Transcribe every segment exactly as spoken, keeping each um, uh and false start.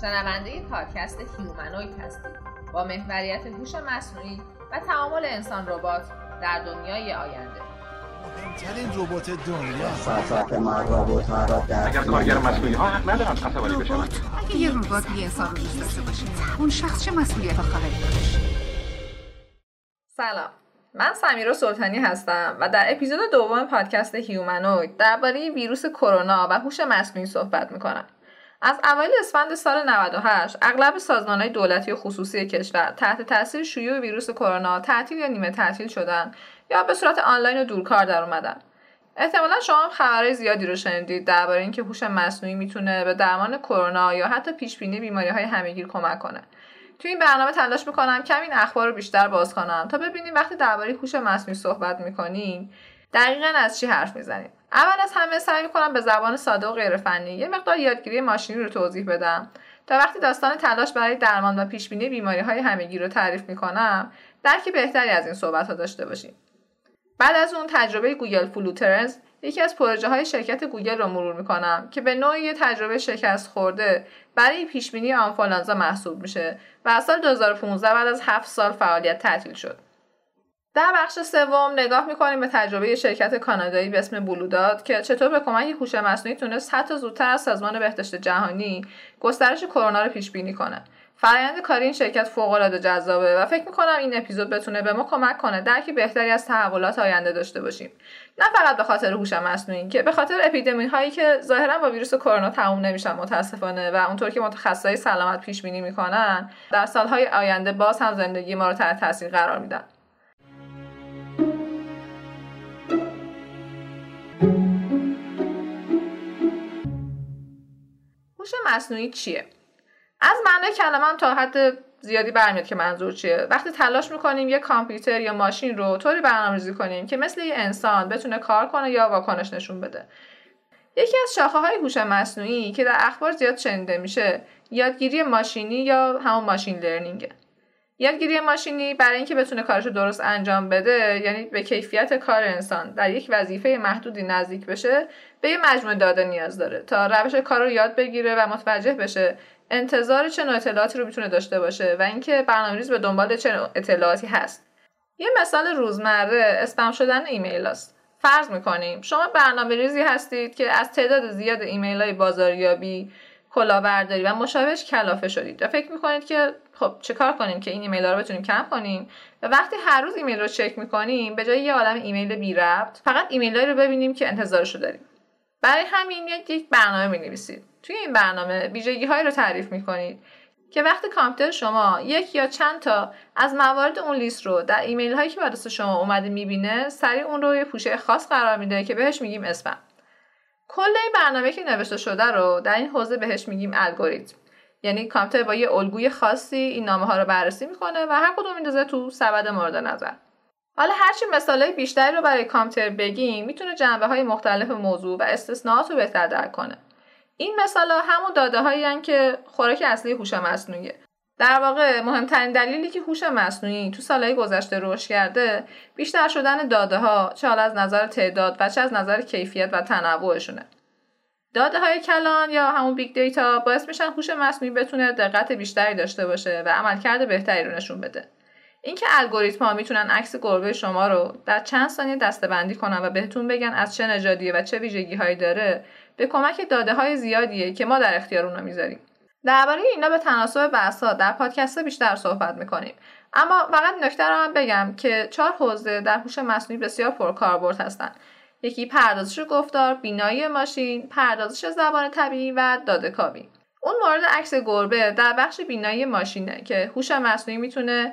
شنونده پادکست هیومنوید هستید با محوریت هوش مصنوعی و تعامل انسان ربات در دنیای آینده. مهمترین ربات دنیا ساعت ما ربات ها را در اگر کارگر مسئولی ها حق ندارن عصبانی بشن. اگه یه ربات بی انسان داشته باشه اون شخص چه مسئولیت خواهد داشت؟ سلام، من سمیر سلطانی هستم و در اپیزود دوم پادکست هیومنوید درباره ویروس کرونا و هوش مصنوعی صحبت می‌کنم. از اوایل اسفند سال نود و هشت اغلب سازمان‌های دولتی و خصوصی کشور تحت تاثیر شیوع ویروس کرونا تعطیل یا نیمه تعطیل شدن یا به صورت آنلاین و دورکار در اومدن. احتمالاً شما هم خبرهای زیادی رو شنیدید درباره اینکه هوش مصنوعی میتونه به درمان کرونا یا حتی پیش‌بینی بیماری‌های همه‌گیر کمک کنه. تو این برنامه تلاش می‌کنم کمی این اخبار رو بیشتر باز کنم تا ببینیم وقتی درباره هوش مصنوعی صحبت می‌کنیم دقیقاً از چی حرف می‌زنیم. اول از همه سعی می‌کنم به زبان ساده و غیرفنی یه مقدار یادگیری ماشینی رو توضیح بدم تا وقتی داستان تلاش برای درمان و پیش‌بینی بیماری‌های همه‌گیر رو تعریف می‌کنم درکی بهتری از این صحبت‌ها داشته باشیم. بعد از اون تجربه گوگل فلو ترنز، یکی از پروژه‌های شرکت گوگل رو مرور می‌کنم که به نوعی یه تجربه شکست خورده برای پیش‌بینی آنفولانزا محسوب میشه و از سال دو هزار و پانزده بعد از هفت سال فعالیت تعطیل شد. در بخش سوم نگاه می‌کنیم به تجربه شرکت کانادایی به اسم بلودات که چطور به کمک هوش مصنوعی تونست حتی زودتر از سازمان بهداشت جهانی گسترش کرونا رو پیش‌بینی کنه. فرآیند کاری این شرکت فوق‌العاده جذابه و فکر می‌کنم این اپیزود بتونه به ما کمک کنه درکی بهتری از تحولات آینده داشته باشیم. نه فقط به خاطر هوش مصنوعی که به خاطر اپیدمی‌هایی که ظاهراً با ویروس کرونا تموم نمی‌شن متأسفانه و اونطور که متخصصای سلامت پیش‌بینی می‌کنن در سال‌های آینده باز هم زندگی ما رو تحت تاثیر قرار میدن. هوش مصنوعی چیه؟ از معنای کلمه هم تا حد زیادی برمیاد که منظور چیه. وقتی تلاش میکنیم یه کامپیوتر یا ماشین رو طوری برنامه‌ریزی کنیم که مثل یه انسان بتونه کار کنه یا واکنش نشون بده. یکی از شاخه‌های هوش مصنوعی که در اخبار زیاد شنیده میشه یادگیری ماشینی یا همون ماشین لرنینگه. یادگیری ماشینی برای اینکه بتونه کارش رو درست انجام بده، یعنی به کیفیت کار انسان در یک وظیفه محدودی نزدیک بشه، به یه مجموعه داده نیاز داره تا روش کار رو یاد بگیره و متوجه بشه انتظار چه نوع اطلاعاتی رو میتونه داشته باشه و اینکه برنامه‌ریز به دنبال چه نوع اطلاعاتی هست. یه مثال روزمره اسپم شدن ایمیل است. فرض می‌کنیم شما برنامه‌ریزی هستید که از تعداد زیاد ایمیل‌های بازاریابی، کلاهبرداری و مشابهش کلافه شدید و فکر می‌کنید که خب چه کار کنیم که این ایمیل‌ها رو بتونیم کم کنیم و وقتی هر روز ایمیل رو چک می‌کنیم به جای یه عالم ایمیل بی‌ربط فقط ایمیل‌هایی رو ببینیم که انتظارش رو داریم. برای همین یک برنامه می‌نویسید. توی این برنامه ویژگی‌هایی رو تعریف می‌کنید که وقتی کامپیوتر شما یک یا چند تا از موارد اون لیست رو در ایمیل‌هایی که واسه شما اومده می‌بینه، سریع اون رو یه پوشه خاص قرار میده که بهش میگیم اسپم. کل این برنامه که نوشته شده رو در این حوزه بهش میگیم الگوریتم. یعنی کامپیوتر با یه الگوی خاصی این نامه‌ها رو بررسی می‌کنه و هر کدوم میندازه تو سبد مورد نظر. حالا هرچی مثالای بیشتری رو برای کامپیوتر بگیم، میتونه جنبه‌های مختلف موضوع و استثناءات رو بهتر درک کنه. این مثالا همون داده‌هایی هستند که خوراک اصلی هوش مصنوعیه. در واقع مهمترین دلیلی که هوش مصنوعی تو سالهای گذشته رشد کرده، بیشتر شدن داده‌ها، چه از نظر تعداد و چه از نظر کیفیت و تنوعشونه. داده‌های کلان یا همون بیگ دیتا باعث میشن هوش مصنوعی بتونه دقت بیشتری داشته باشه و عملکرد بهتری رو نشون بده. اینکه الگوریتم‌ها میتونن عکس گربه شما رو در چند ثانیه دسته‌بندی کنن و بهتون بگن از چه نژادیه و چه ویژگی‌هایی داره، به کمک داده‌های زیادیه که ما در اختیار اونا میذاریم. درباره اینا به تناسب بحث‌ها در پادکست بیشتر صحبت می‌کنیم. اما فقط نکته رو هم بگم که چهار حوزه در هوش مصنوعی بسیار پرکاربرد هستن. یکی پردازش گفتار، بینایی ماشین، پردازش زبان طبیعی و داده‌کاوی. اون مورد عکس گربه در بخش بینایی ماشینه که هوش مصنوعی میتونه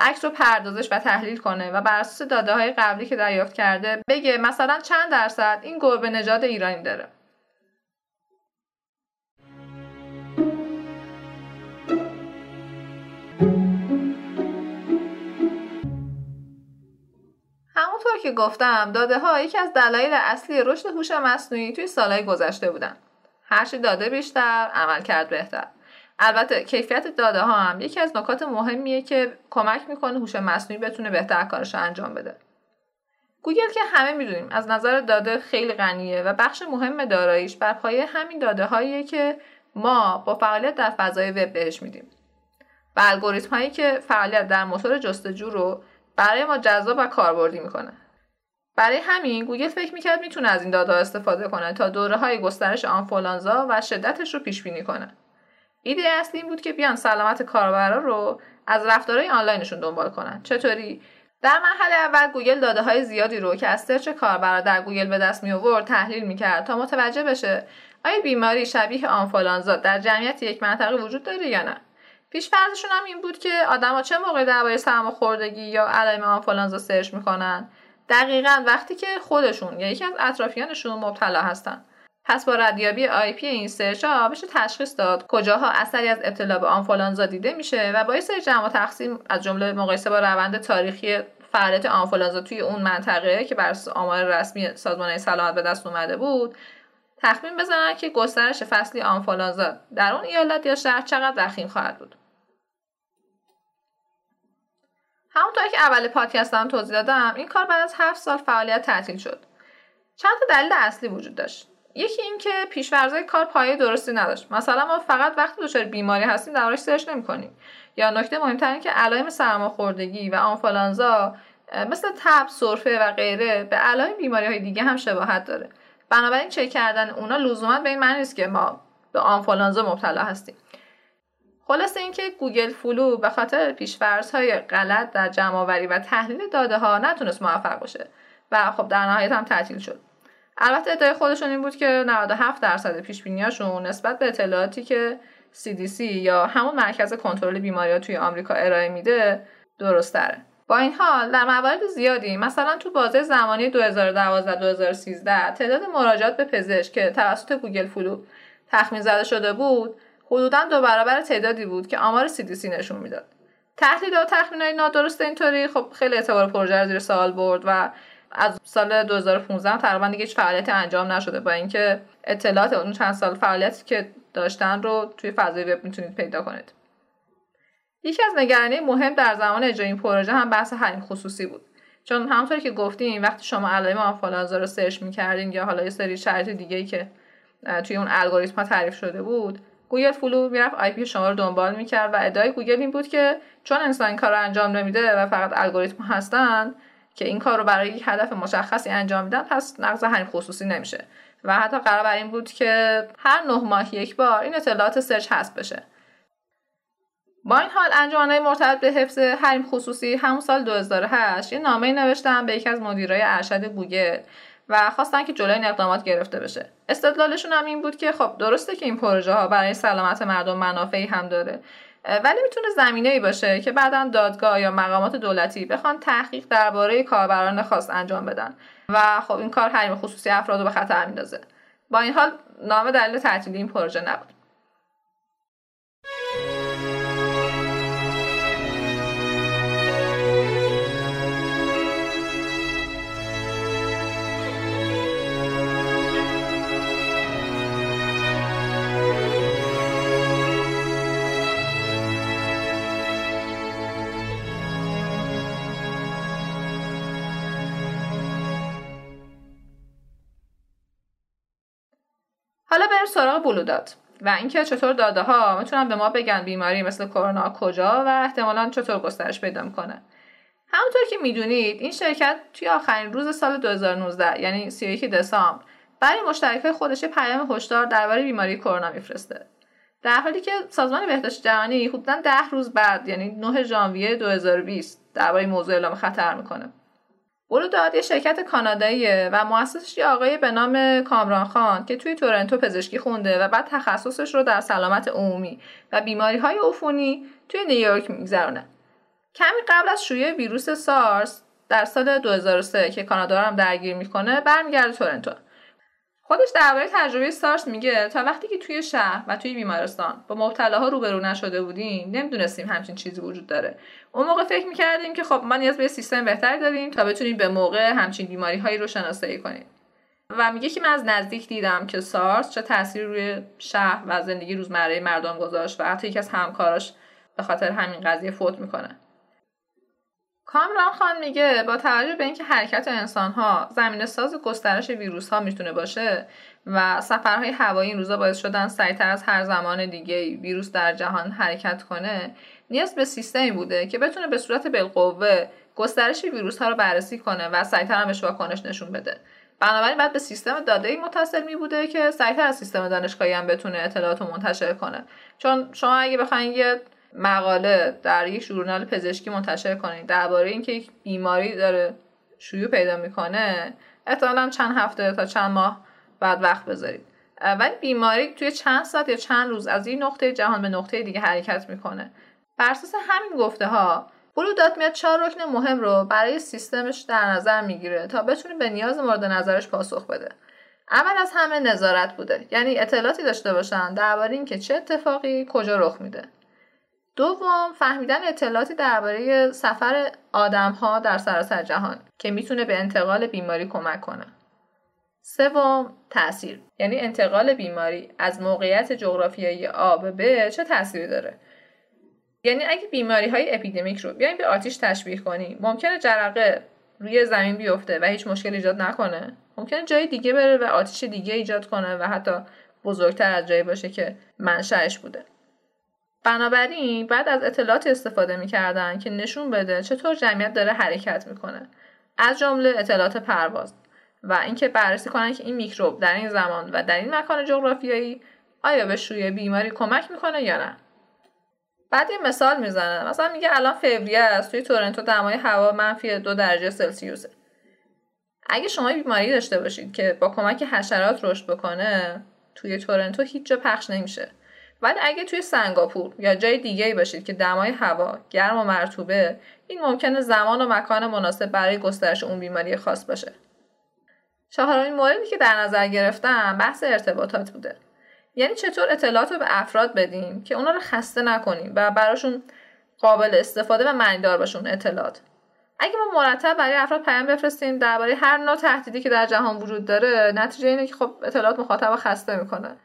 عکس رو پردازش و تحلیل کنه و بر اساس داده‌های قبلی که دریافت کرده بگه مثلا چند درصد این گربه نژاد ایرانی داره. همونطور که گفتم داده‌ها یکی از دلایل اصلی رشد هوش مصنوعی توی سالهای گذشته بودن. هرچی داده بیشتر، عملکرد بهتر. البته کیفیت داده ها هم یکی از نکات مهمیه که کمک میکنه هوش مصنوعی بتونه بهتر کارش رو انجام بده. گوگل که همه میدونیم از نظر داده خیلی غنیه و بخش مهم داراییش بر پایه همین داده هاییه که ما با فعالیت در فضای وب بهش میدیم و الگوریتم هایی که فعالیت در موتور جستجو رو برای ما جذاب و کاربردی میکنه. برای همین گوگل فکر میکرد میتونه از این داده ها استفاده کنه تا دوره های گسترش آنفولانزا و شدتش رو پیش بینی کنه. ایده اصلی این بود که بیان سلامت کاربرا رو از رفتارهای آنلاینشون دنبال کنن. چطوری؟ در مرحله اول گوگل داده های زیادی رو که از سرچ کاربرا در گوگل به دست می آورد تحلیل میکرد تا متوجه بشه آیا بیماری شبیه آنفولانزا در جمعیت یک منطقه وجود داره یا نه. پیش فرضشون هم این بود که آدما چه موقع درباره سرماخوردگی یا علائم آنفولانزا سرچ میکنن؟ دقیقاً وقتی که خودشون یا یکی از اطرافیانشون مبتلا هستن. پس با ردیابی آی پی این سرچ‌ها بشه تشخیص داد کجاها اثری از ابتلا به آنفولانزا دیده میشه و باعث جمع و تقسیم از جمله مقایسه با روند تاریخی فعالیت آنفولانزا توی اون منطقه که بر اساس آمار رسمی سازمان سلامت به دست اومده بود تخمین بزنن که گسترش فصلی آنفولانزا در اون ایالت یا شهر چقدر وخیم خواهد بود. همونطوری که اول پادکستم توضیح دادم این کار بعد از هفت سال فعالیت تعطیل شد. چند تا دلیل اصلی وجود داشت. یکی این که پیش‌فرض‌های کار پایه درستی نداشت. مثلا ما فقط وقتی دچار بیماری هستیم دربارش سرچ نمی‌کنیم. یا نکته مهم‌تر این که علائم سرماخوردگی و آنفولانزا مثل تب، سرفه و غیره به علائم بیماری‌های دیگه هم شباهت داره. بنابراین چک کردن اونا لزوما به این معنی نیست که ما به آنفولانزا مبتلا هستیم. خلاصه اینکه گوگل فلو به خاطر پیش‌فرض‌های غلط در جمع‌آوری و تحلیل داده‌ها نتونست موفق باشه و خب در نهایت هم تعطیل شد. البته ادعای خودشون این بود که نود و هفت درصد پیش‌بینی‌هاشون نسبت به اطلاعاتی که سی دی سی یا همون مرکز کنترل بیماری‌ها توی آمریکا ارائه میده درست‌تره. با این حال در موارد زیادی مثلا تو بازه زمانی دو هزار و دوازده تا دو هزار و سیزده تعداد مراجعات به پزشک که توسط گوگل فلو تخمین زده شده بود حدوداً دو برابر تعدادی بود که آمار سی دی سی نشون میداد. تحلیل و تخمین‌های نادرست اینطوری خب خیلی اعتبار پروژه زیر سوال برد و از سال دو هزار و پانزده تقریبا دیگه هیچ فعالیتی انجام نشده، با اینکه اطلاعات اون چند سال فعالیتی که داشتن رو توی فضای وب میتونید پیدا کنید. یکی از نگرانی مهم در زمان اجرای این پروژه هم بحث حریم خصوصی بود، چون همونطور که گفتیم وقتی شما علائم آنفولانزا رو سرچ می‌کردین یا حالا یه سری شرایط دیگه‌ای که توی اون الگوریتم‌ها تعریف شده بود، گوگل فلو میرفت آی پی شما رو دنبال می‌کرد و ادعای گوگل این بود که چون انسان کارو انجام نمیده و فقط الگوریتم هستن که این کار رو برای یک هدف مشخصی انجام میدن پس نقض حریم خصوصی نمیشه و حتی قرار بر این بود که هر نه ماه یک بار این اطلاعات سرچ حذف بشه. با این حال انجمن‌های مرتبط به حفظ حریم خصوصی همون سال دو هزار و هشت یه نامه‌ای نوشتن به یکی از مدیرای ارشد گوگل و خواستن که جلوی این اقدامات گرفته بشه. استدلالشون هم این بود که خب درسته که این پروژه ها برای سلامت مردم منافعی هم داره، ولی میتونه زمینه‌ای باشه که بعداً دادگاه یا مقامات دولتی بخوان تحقیق درباره کاربران خاص انجام بدن و خب این کار حریم خصوصی افراد رو به خطر میندازه. با این حال نامه دلیل تعطیل این پروژه نبود. حالا بریم سراغ بلودات و اینکه چطور داده ها میتونن به ما بگن بیماری مثل کرونا کجا و احتمالاً چطور گسترش پیدا میکنه. همونطور که میدونید این شرکت توی آخرین روز سال دو هزار و نوزده یعنی سی و یک دسامبر برای مشترکای خودش پیام هشدار درباره بیماری کرونا میفرسته، در حالی که سازمان بهداشت جهانی حدوداً ده روز بعد یعنی نهم ژانویه دو هزار و بیست درباره موضوع اعلام خطر میکنه. بلودات یه شرکت کاناداییه و مؤسسش یه آقایی به نام کامران خان که توی تورنتو پزشکی خونده و بعد تخصصش رو در سلامت عمومی و بیماری‌های عفونی توی نیویورک می‌گذرونه. کمی قبل از شیوع ویروس سارس در سال دو هزار و سه که کانادا رو هم درگیر می‌کنه برمیگرده تورنتو. خودش درباره تجربه سارس میگه تا وقتی که توی شهر و توی بیمارستان با مبتلاها روبرو نشده بودیم نمیدونستیم همچین چیزی وجود داره. اون موقع فکر میکردیم که خب ما نیاز به سیستم بهتری داریم تا بتونیم به موقع همچین بیماری هایی رو شناسایی کنیم. و میگه که من از نزدیک دیدم که سارس چه تأثیری روی شهر و زندگی روزمره مردم گذاشت و حتی یکی از همکاراش به خاطر همین قضیه فوت میکنه. کامران خان میگه با توجه به اینکه حرکت انسان‌ها زمینه ساز گسترش ویروس‌ها میتونه باشه و سفرهای هوایی این روزا باعث شدن سریعتر از هر زمان دیگه ویروس در جهان حرکت کنه، نیاز به سیستمی بوده که بتونه به صورت بالقوه گسترش ویروس‌ها رو بررسی کنه و سریعتر هم به واکنش نشون بده. بنابراین باید به سیستم داده‌ای متصل می بوده که سریعتر از سیستم دانشگاهی هم بتونه اطلاعات رو منتشر کنه. چون شما اگه بخواید یه مقاله در یک ژورنال پزشکی منتشر کنید درباره اینکه یک بیماری داره شیوع پیدا میکنه، احتمالاً چند هفته تا چند ماه بعد وقت بذارید. ولی بیماری توی چند ساعت یا چند روز از این نقطه جهان به نقطه دیگه حرکت میکنه. بر اساس همین گفته ها بلودات میاد چهار رکن مهم رو برای سیستمش در نظر میگیره تا بتونه به نیاز مورد نظرش پاسخ بده. اول از همه نظارت بوده، یعنی اطلاعاتی داشته باشن درباره اینکه چه اتفاقی کجا رخ میده. دوم، فهمیدن اطلاعاتی درباره سفر آدم‌ها در سراسر جهان که میتونه به انتقال بیماری کمک کنه. سوم، تأثیر، یعنی انتقال بیماری از موقعیت جغرافیایی آ به ب چه تأثیری داره. یعنی اگه بیماری‌های اپیدمیک رو بیایم به آتش تشبیه کنیم، ممکنه جرقه روی زمین بیفته و هیچ مشکل ایجاد نکنه، ممکنه جای دیگه بره و آتش دیگه ایجاد کنه و حتی بزرگتر از جایی باشه که منشأش بوده. بنابراین بعد از اطلاعات استفاده می‌کردن که نشون بده چطور جمعیت داره حرکت می‌کنه، از جمله اطلاعات پرواز و اینکه بررسی کنن که این میکروب در این زمان و در این مکان جغرافیایی آیا به شیوع بیماری کمک می‌کنه یا نه. بعد یه مثال میزنه، مثلا میگه الان فوریه است، توی تورنتو دمای هوا منفی دو درجه سلسیوسه. اگه شما بیماری داشته باشید که با کمک حشرات رشد بکنه، توی تورنتو هیچ جا پخش نمیشه. ولی اگه توی سنگاپور یا جای دیگه‌ای باشید که دمای هوا گرم و مرطوبه، این ممکنه زمان و مکان مناسب برای گسترش اون بیماری خاص باشه. چهارمین موردی که در نظر گرفتم بحث ارتباطات بوده. یعنی چطور اطلاعات رو به افراد بدیم که اونا رو خسته نکنیم و براشون قابل استفاده و معنیدار باشون اطلاعات. اگه ما مرتب برای افراد پیام بفرستیم درباره هر نوع تهدیدی که در جهان وجود داره، نتیجه اینه که خب اطلاعات مخاطب خسته میکنه.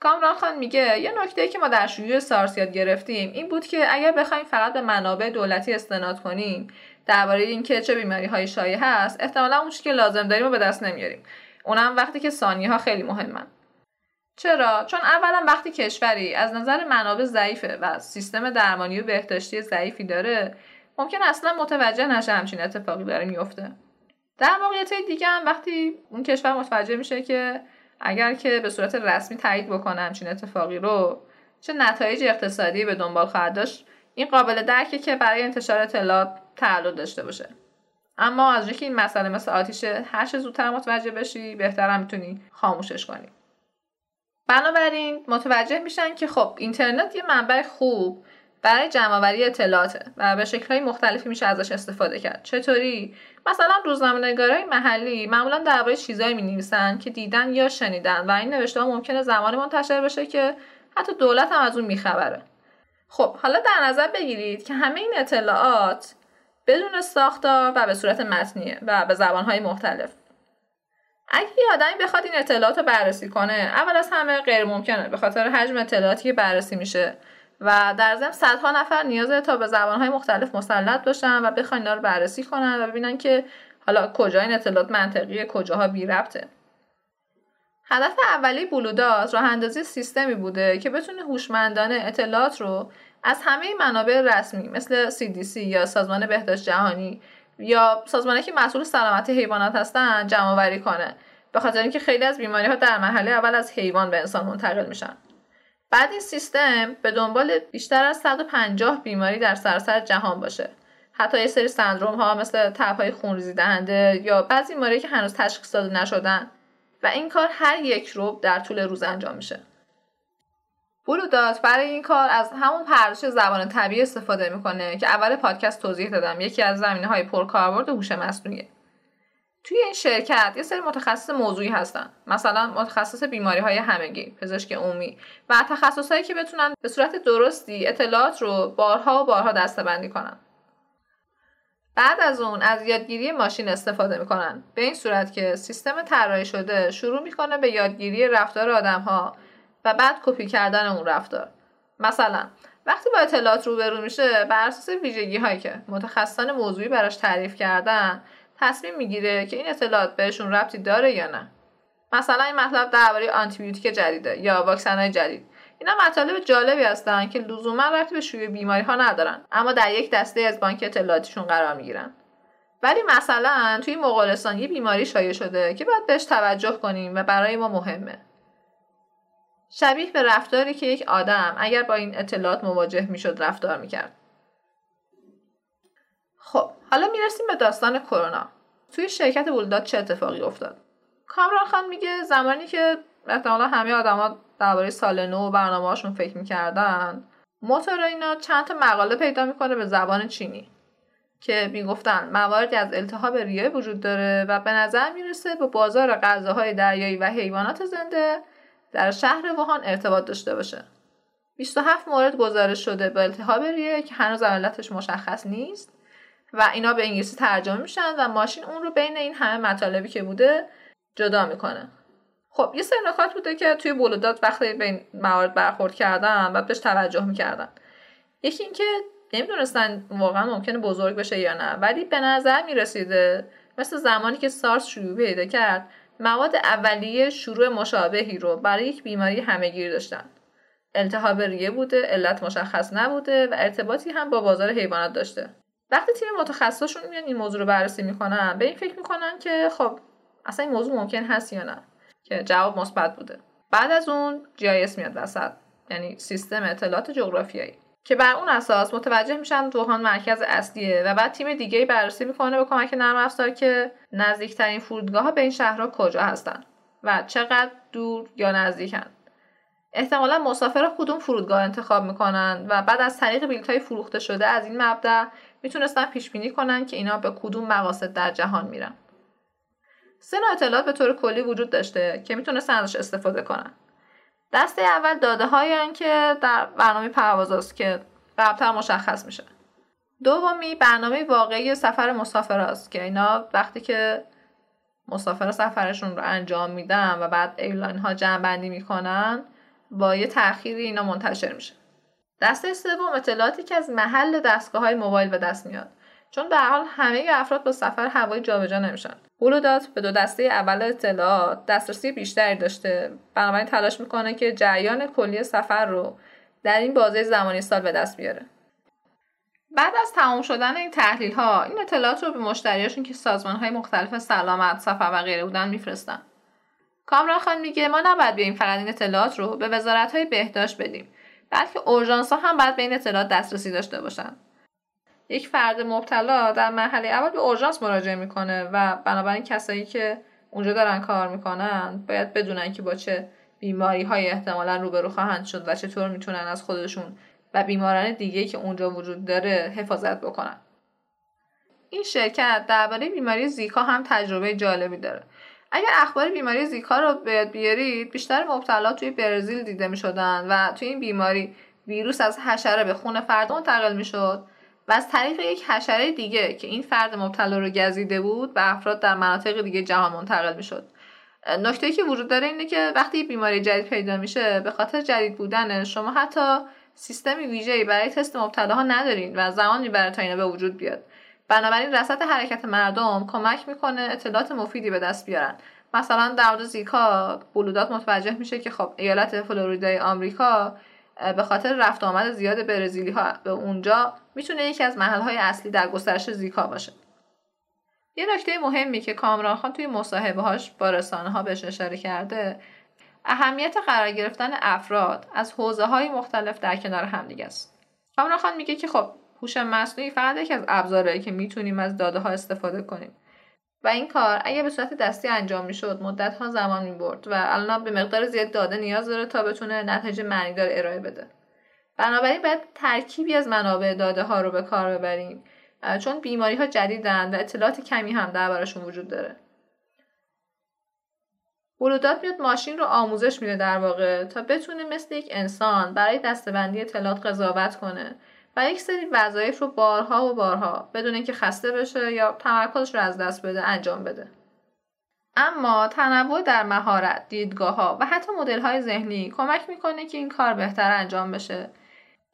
کامران خان میگه یه نکته‌ای که ما در شیوع سارس یاد گرفتیم این بود که اگر بخوایم فقط به منابع دولتی استناد کنیم درباره اینکه چه بیماری‌های شایع هست، احتمالاً اون چیزی که لازم داریم رو به دست نمیاریم. اونم وقتی که ثانیه‌ها خیلی مهمن. چرا؟ چون اولا وقتی کشوری از نظر منابع ضعیفه و سیستم درمانی و بهداشتی ضعیفی داره، ممکن اصلا متوجه نشه همچین اتفاقی داره میفته. در واقعیت دیگه هم وقتی اون کشور متوجه میشه که اگر که به صورت رسمی تایید بکنه همچین اتفاقی رو، چه نتایج اقتصادی به دنبال خواهد داشت، این قابل درکه که برای انتشار اطلاعات تعلق داشته باشه. اما از اینکه این مسئله مثل آتیشه، هر چه زودتر متوجه بشی بهتره، میتونی خاموشش کنی. بنابراین متوجه میشن که خب اینترنت یه منبع خوب برای جمع‌آوری اطلاعاته و به شکل‌های مختلفی میشه ازش استفاده کرد. چطوری؟ مثلا روزنامه‌نگارای محلی معمولا درباره چیزایی می‌نویسن که دیدن یا شنیدن و این نوشته‌ها ممکنه زمانی منتشر بشه که حتی دولت هم از اون می‌خبره. خب حالا در نظر بگیرید که همه این اطلاعات بدون ساختار و به صورت متنیه و به زبان‌های مختلف. اگه یه آدمی بخواد این اطلاعات رو بررسی کنه، اول از همه غیر ممکنه به خاطر حجم اطلاعاتی که بررسی میشه و در ضمن صدها نفر نیازه تا به زبانهای مختلف مسلط باشن و بخوان اینا رو بررسی کنن و ببینن که حالا کجا این اطلاعات منطقیه، کجاها بی ربطه. هدف اولی بلودات راه اندازی سیستمی بوده که بتونه هوشمندانه اطلاعات رو از همه منابع رسمی مثل سی دی سی یا سازمان بهداشت جهانی یا سازمانی که مسئول سلامت حیوانات هستن جمع‌آوری کنه، به خاطر اینکه خیلی از بیماری‌ها در مرحله اول از حیوان به انسان منتقل میشن. بعد این سیستم به دنبال بیشتر از صد و پنجاه بیماری در سراسر جهان باشه. حتی یه سری سندروم‌ها مثل تب‌های خونریزی دهنده یا بعضی بیماری‌ها که هنوز تشخیص داده نشدن و این کار هر یک روب در طول روز انجام میشه. بلودات برای این کار از همون پردازش زبان طبیعی استفاده میکنه که اول پادکست توضیح دادم، یکی از زمینه‌های پرکاربرد هوش مصنوعی. توی این شرکت یه سری متخصص موضوعی هستن، مثلا متخصص بیماری‌های همگی، پزشک عمومی و تخصصایی که بتونن به صورت درستی اطلاعات رو بارها و بارها دسته‌بندی کنن. بعد از اون از یادگیری ماشین استفاده میکنن، به این صورت که سیستم طراحی شده شروع میکنه به یادگیری رفتار آدم‌ها و بعد کپی کردن اون رفتار. مثلا وقتی با اطلاعات روبرو میشه بر اساس ویژگی هایی که متخصصان موضوعی براش تعریف کردن تصمیم میگیره که این اطلاعات بهشون ربطی داره یا نه. مثلا این مطلب درباره آنتی بیوتیک جدیده یا واکسن‌های جدید. اینا مطالب جالبی هستن که لزوما ربطی به شیوع بیماری‌ها ندارن، اما در یک دسته از بانک اطلاعاتشون قرار میگیرن. ولی مثلا توی مغولستان یه بیماری شایع شده که باید بهش توجه کنیم و برای ما مهمه. شبیه به رفتاری که یک آدم اگر با این اطلاعات مواجه میشد رفتار میکرد. خب حالا میرسیم به داستان کرونا. توی شرکت بلودات چه اتفاقی افتاد؟ کامران خان میگه زمانی که احتمالا همه آدما درباره سال نو و برنامه‌هاشون فکر میکردن، موتورینا چند تا مقاله پیدا میکنه به زبان چینی که میگفتن مواردی از التهاب ریه وجود داره و به نظر میرسه با بازار غذاهای دریایی و حیوانات زنده در شهر ووهان ارتباط داشته باشه. بیست و هفت مورد گزارش شده با التهاب ریه که هنوز علتش مشخص نیست و اینا به انگلیسی ترجمه میشن و ماشین اون رو بین این همه مطالبی که بوده جدا میکنه. خب یه سری نکات بوده که توی بلودات وقتی به این موارد برخورد کردن و بهش توجه میکردن. یکی اینکه نمیدونستن واقعا ممکنه بزرگ بشه یا نه، ولی به نظر میرسیده مثل زمانی که سارس شروع پیدا کرد مواد اولیه شروع مشابهی رو برای یک بیماری همه‌گیر داشتن. التهاب ریه بوده، علت مشخص نبوده و ارتباطی هم با بازار حیوانات داشته. وقتی تیم متخصصشون میان این موضوع رو بررسی میکنن، به این فکر میکنن که خب اصلا این موضوع ممکن هست یا نه، که جواب مثبت بوده. بعد از اون جی آی اس میاد وسط، یعنی سیستم اطلاعات جغرافیایی، که بر اون اساس متوجه میشن ووهان مرکز اصلیه و بعد تیم دیگه‌ای بررسی میکنه با کمک نرم افزار که نزدیکترین فرودگاه‌ها به این شهرها کجا هستن و چقدر دور یا نزدیکن. احتمالا مسافرها کدوم فرودگاه انتخاب میکنن و بعد از طریق بلیط‌های فروخته شده از این مبدا میتونستن پیش بینی کنن که اینا به کدوم مقاصد در جهان میرن. سه نوع اطلاعات به طور کلی وجود داشته که میتونستن ازش استفاده کنن. دسته اول داده هایی که در برنامه پرواز هست که قبلتر مشخص میشه. دومی برنامه واقعی سفر مسافر هست که اینا وقتی که مسافر سفرشون رو انجام میدن و بعد ایرلاین ها جمع بندی میکنن با یه تأخیری اینا منتشر میشه. دسته سوم اطلاعاتی که از محل دستگاه های موبایل به دست میاد، چون به هر حال همه افراد با سفر هوایی جابجا نمیشن. بلودات به دو دسته اول اطلاعات دسترسی بیشتری داشته، بنابراین تلاش میکنه که جریان کلی سفر رو در این بازه زمانی سال به دست بیاره. بعد از تمام شدن این تحلیل ها این اطلاعات رو به مشتریاشون که سازمان های مختلف سلامت، سفر و غیره بودن میفرستن. کامران خان میگه ما نباید بیایم فقط این اطلاعات رو به وزارت های بهداشت بدیم، بلکه اورژانس ها هم باید به این اطلاعات دسترسی داشته باشن. یک فرد مبتلا در مرحله اول به اورژانس مراجعه میکنه و بنابراین کسایی که اونجا دارن کار میکنن باید بدونن که با چه بیماری های احتمالاً روبرو خواهند شد و چطور میتونن از خودشون و بیماران دیگه‌ای که اونجا وجود داره حفاظت بکنن. این شرکت درباره بیماری زیکا هم تجربه جالبی داره. اگر اخبار بیماری زیکا رو بیاد بیارید، بیشتر مبتلا توی برزیل دیده میشدن و توی این بیماری ویروس از حشره به خون فرد منتقل میشد و از طریق یک حشره دیگه که این فرد مبتلا رو گزیده بود به افراد در مناطق دیگه جهان منتقل میشد. نکته‌ای که وجود داره اینه که وقتی بیماری جدید پیدا میشه، به خاطر جدید بودن شما حتی سیستم ویژه‌ای برای تست مبتلاها ندارین و زمان میبره تا اینا به وجود بیاد. بنابراین رصد حرکت مردم کمک میکنه اطلاعات مفیدی به دست بیارن. مثلا در مورد زیکا بلودات متوجه میشه که خب ایالت فلوریدای آمریکا به خاطر رفت آمد زیاد برزیلی‌ها به اونجا میتونه یکی از محل‌های اصلی در گسترش زیکا باشه. یه نکته مهمی که کامران خان توی مصاحبه‌هاش با رسانه‌ها بهش اشاره کرده، اهمیت قرار گرفتن افراد از حوزه‌های مختلف در کنار همدیگه است. کامران خان میگه که خب هوش مصنوعی فقط یکی از ابزارهایی که میتونیم از داده‌ها استفاده کنیم و این کار اگه به صورت دستی انجام میشد مدت‌ها زمان می‌برد و الان به مقدار زیاد داده نیاز داره تا بتونه نتایج معنیدار ارائه بده. بنابراین باید ترکیبی از منابع داده ها رو به کار ببریم، چون بیماری ها جدیدن و اطلاعات کمی هم دربارشون وجود داره. بلودات میاد ماشین رو آموزش میده در واقع تا بتونه مثل یک انسان برای دسته‌بندی اطلاعات قضاوت کنه و یک سری وظایف رو بارها و بارها بدون اینکه خسته بشه یا تمرکزش رو از دست بده انجام بده. اما تنوع در مهارت، دیدگاه‌ها و حتی مدل‌های ذهنی کمک میکنه که این کار بهتر انجام بشه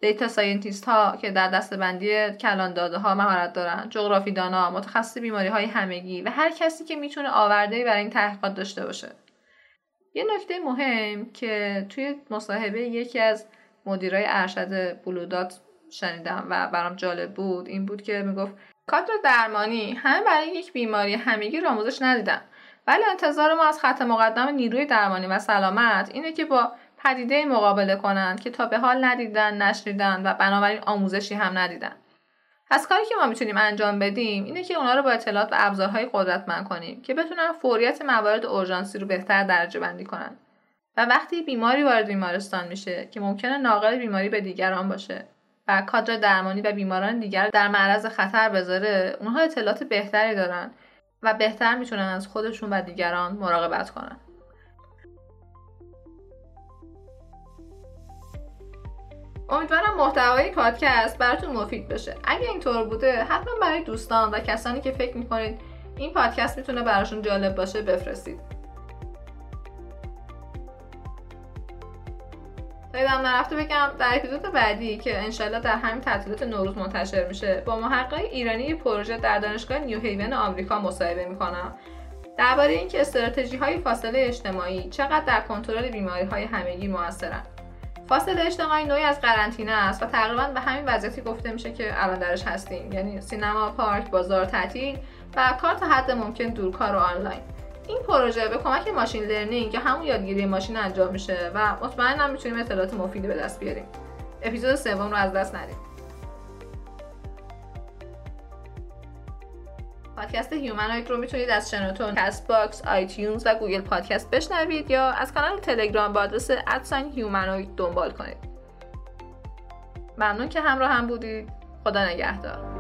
دیتا ساینتیست ها که در دسته‌بندی کلان داده ها مهارت دارن، جغرافی دانا، متخصص بیماری های همگی و هر کسی که میتونه آورده‌ای برای این تحقیقات داشته باشه. یه نکته مهم که توی مصاحبه یکی از مدیرای ارشد بلودات شنیدم و برام جالب بود این بود که میگفت کادر درمانی همه برای یک بیماری همگی آموزش ندیدن، ولی انتظار ما از خط مقدم نیروی درمانی و سلامت اینه که با پدیده مقابله کنند که تا به حال ندیدن، نشنیدن و بنابراین آموزشی هم ندیدن. پس کاری که ما میتونیم انجام بدیم اینه که اونا رو با اطلاعات و ابزارهای قدرتمند کنیم که بتونن فوریت موارد اورژانسی رو بهتر درجه بندی کنن. و وقتی بیماری وارد بیمارستان میشه که ممکنه ناقل بیماری به دیگران باشه و کادر درمانی و بیماران دیگر در معرض خطر بذاره، اونها اطلاعات بهتری دارن و بهتر میتونن از خودشون و دیگران مراقبت کنن. امیدوارم محتوای پادکست براتون مفید بشه. اگه اینطور بوده حتما برای دوستان و کسانی که فکر میکنید این پادکست میتونه براشون جالب باشه بفرستید. یادم نرفته بگم در اپیزود بعدی که انشالله در همین تعطیلات نوروز منتشر میشه، با محقق ایرانی پروژه در دانشگاه نیو هیون آمریکا مصاحبه میکنم درباره اینکه استراتژی‌های فاصله اجتماعی چقدر در کنترل بیماری‌های همگی موثرند. فاصله اجتماعی نوعی از قرنطینه است و تقریبا به همین وضعیتی گفته میشه که الان درش هستیم، یعنی سینما، پارک، بازار تعطیل و کار تا حد ممکن دورکار و آنلاین. این پروژه به کمک ماشین لرنینگ یا همون یادگیری ماشین انجام میشه و مطمئنم میتونیم اطلاعات مفیدی به دست بیاریم. اپیزود سوم رو از دست ندید. پادکست هیومنوید رو میتونید از شنوتو، کست باکس، آیتیونز و گوگل پادکست بشنوید یا از کانال تلگرام با آدرس ادسان هیومنوید دنبال کنید. ممنون که همراه هم بودید. خدا نگهدار.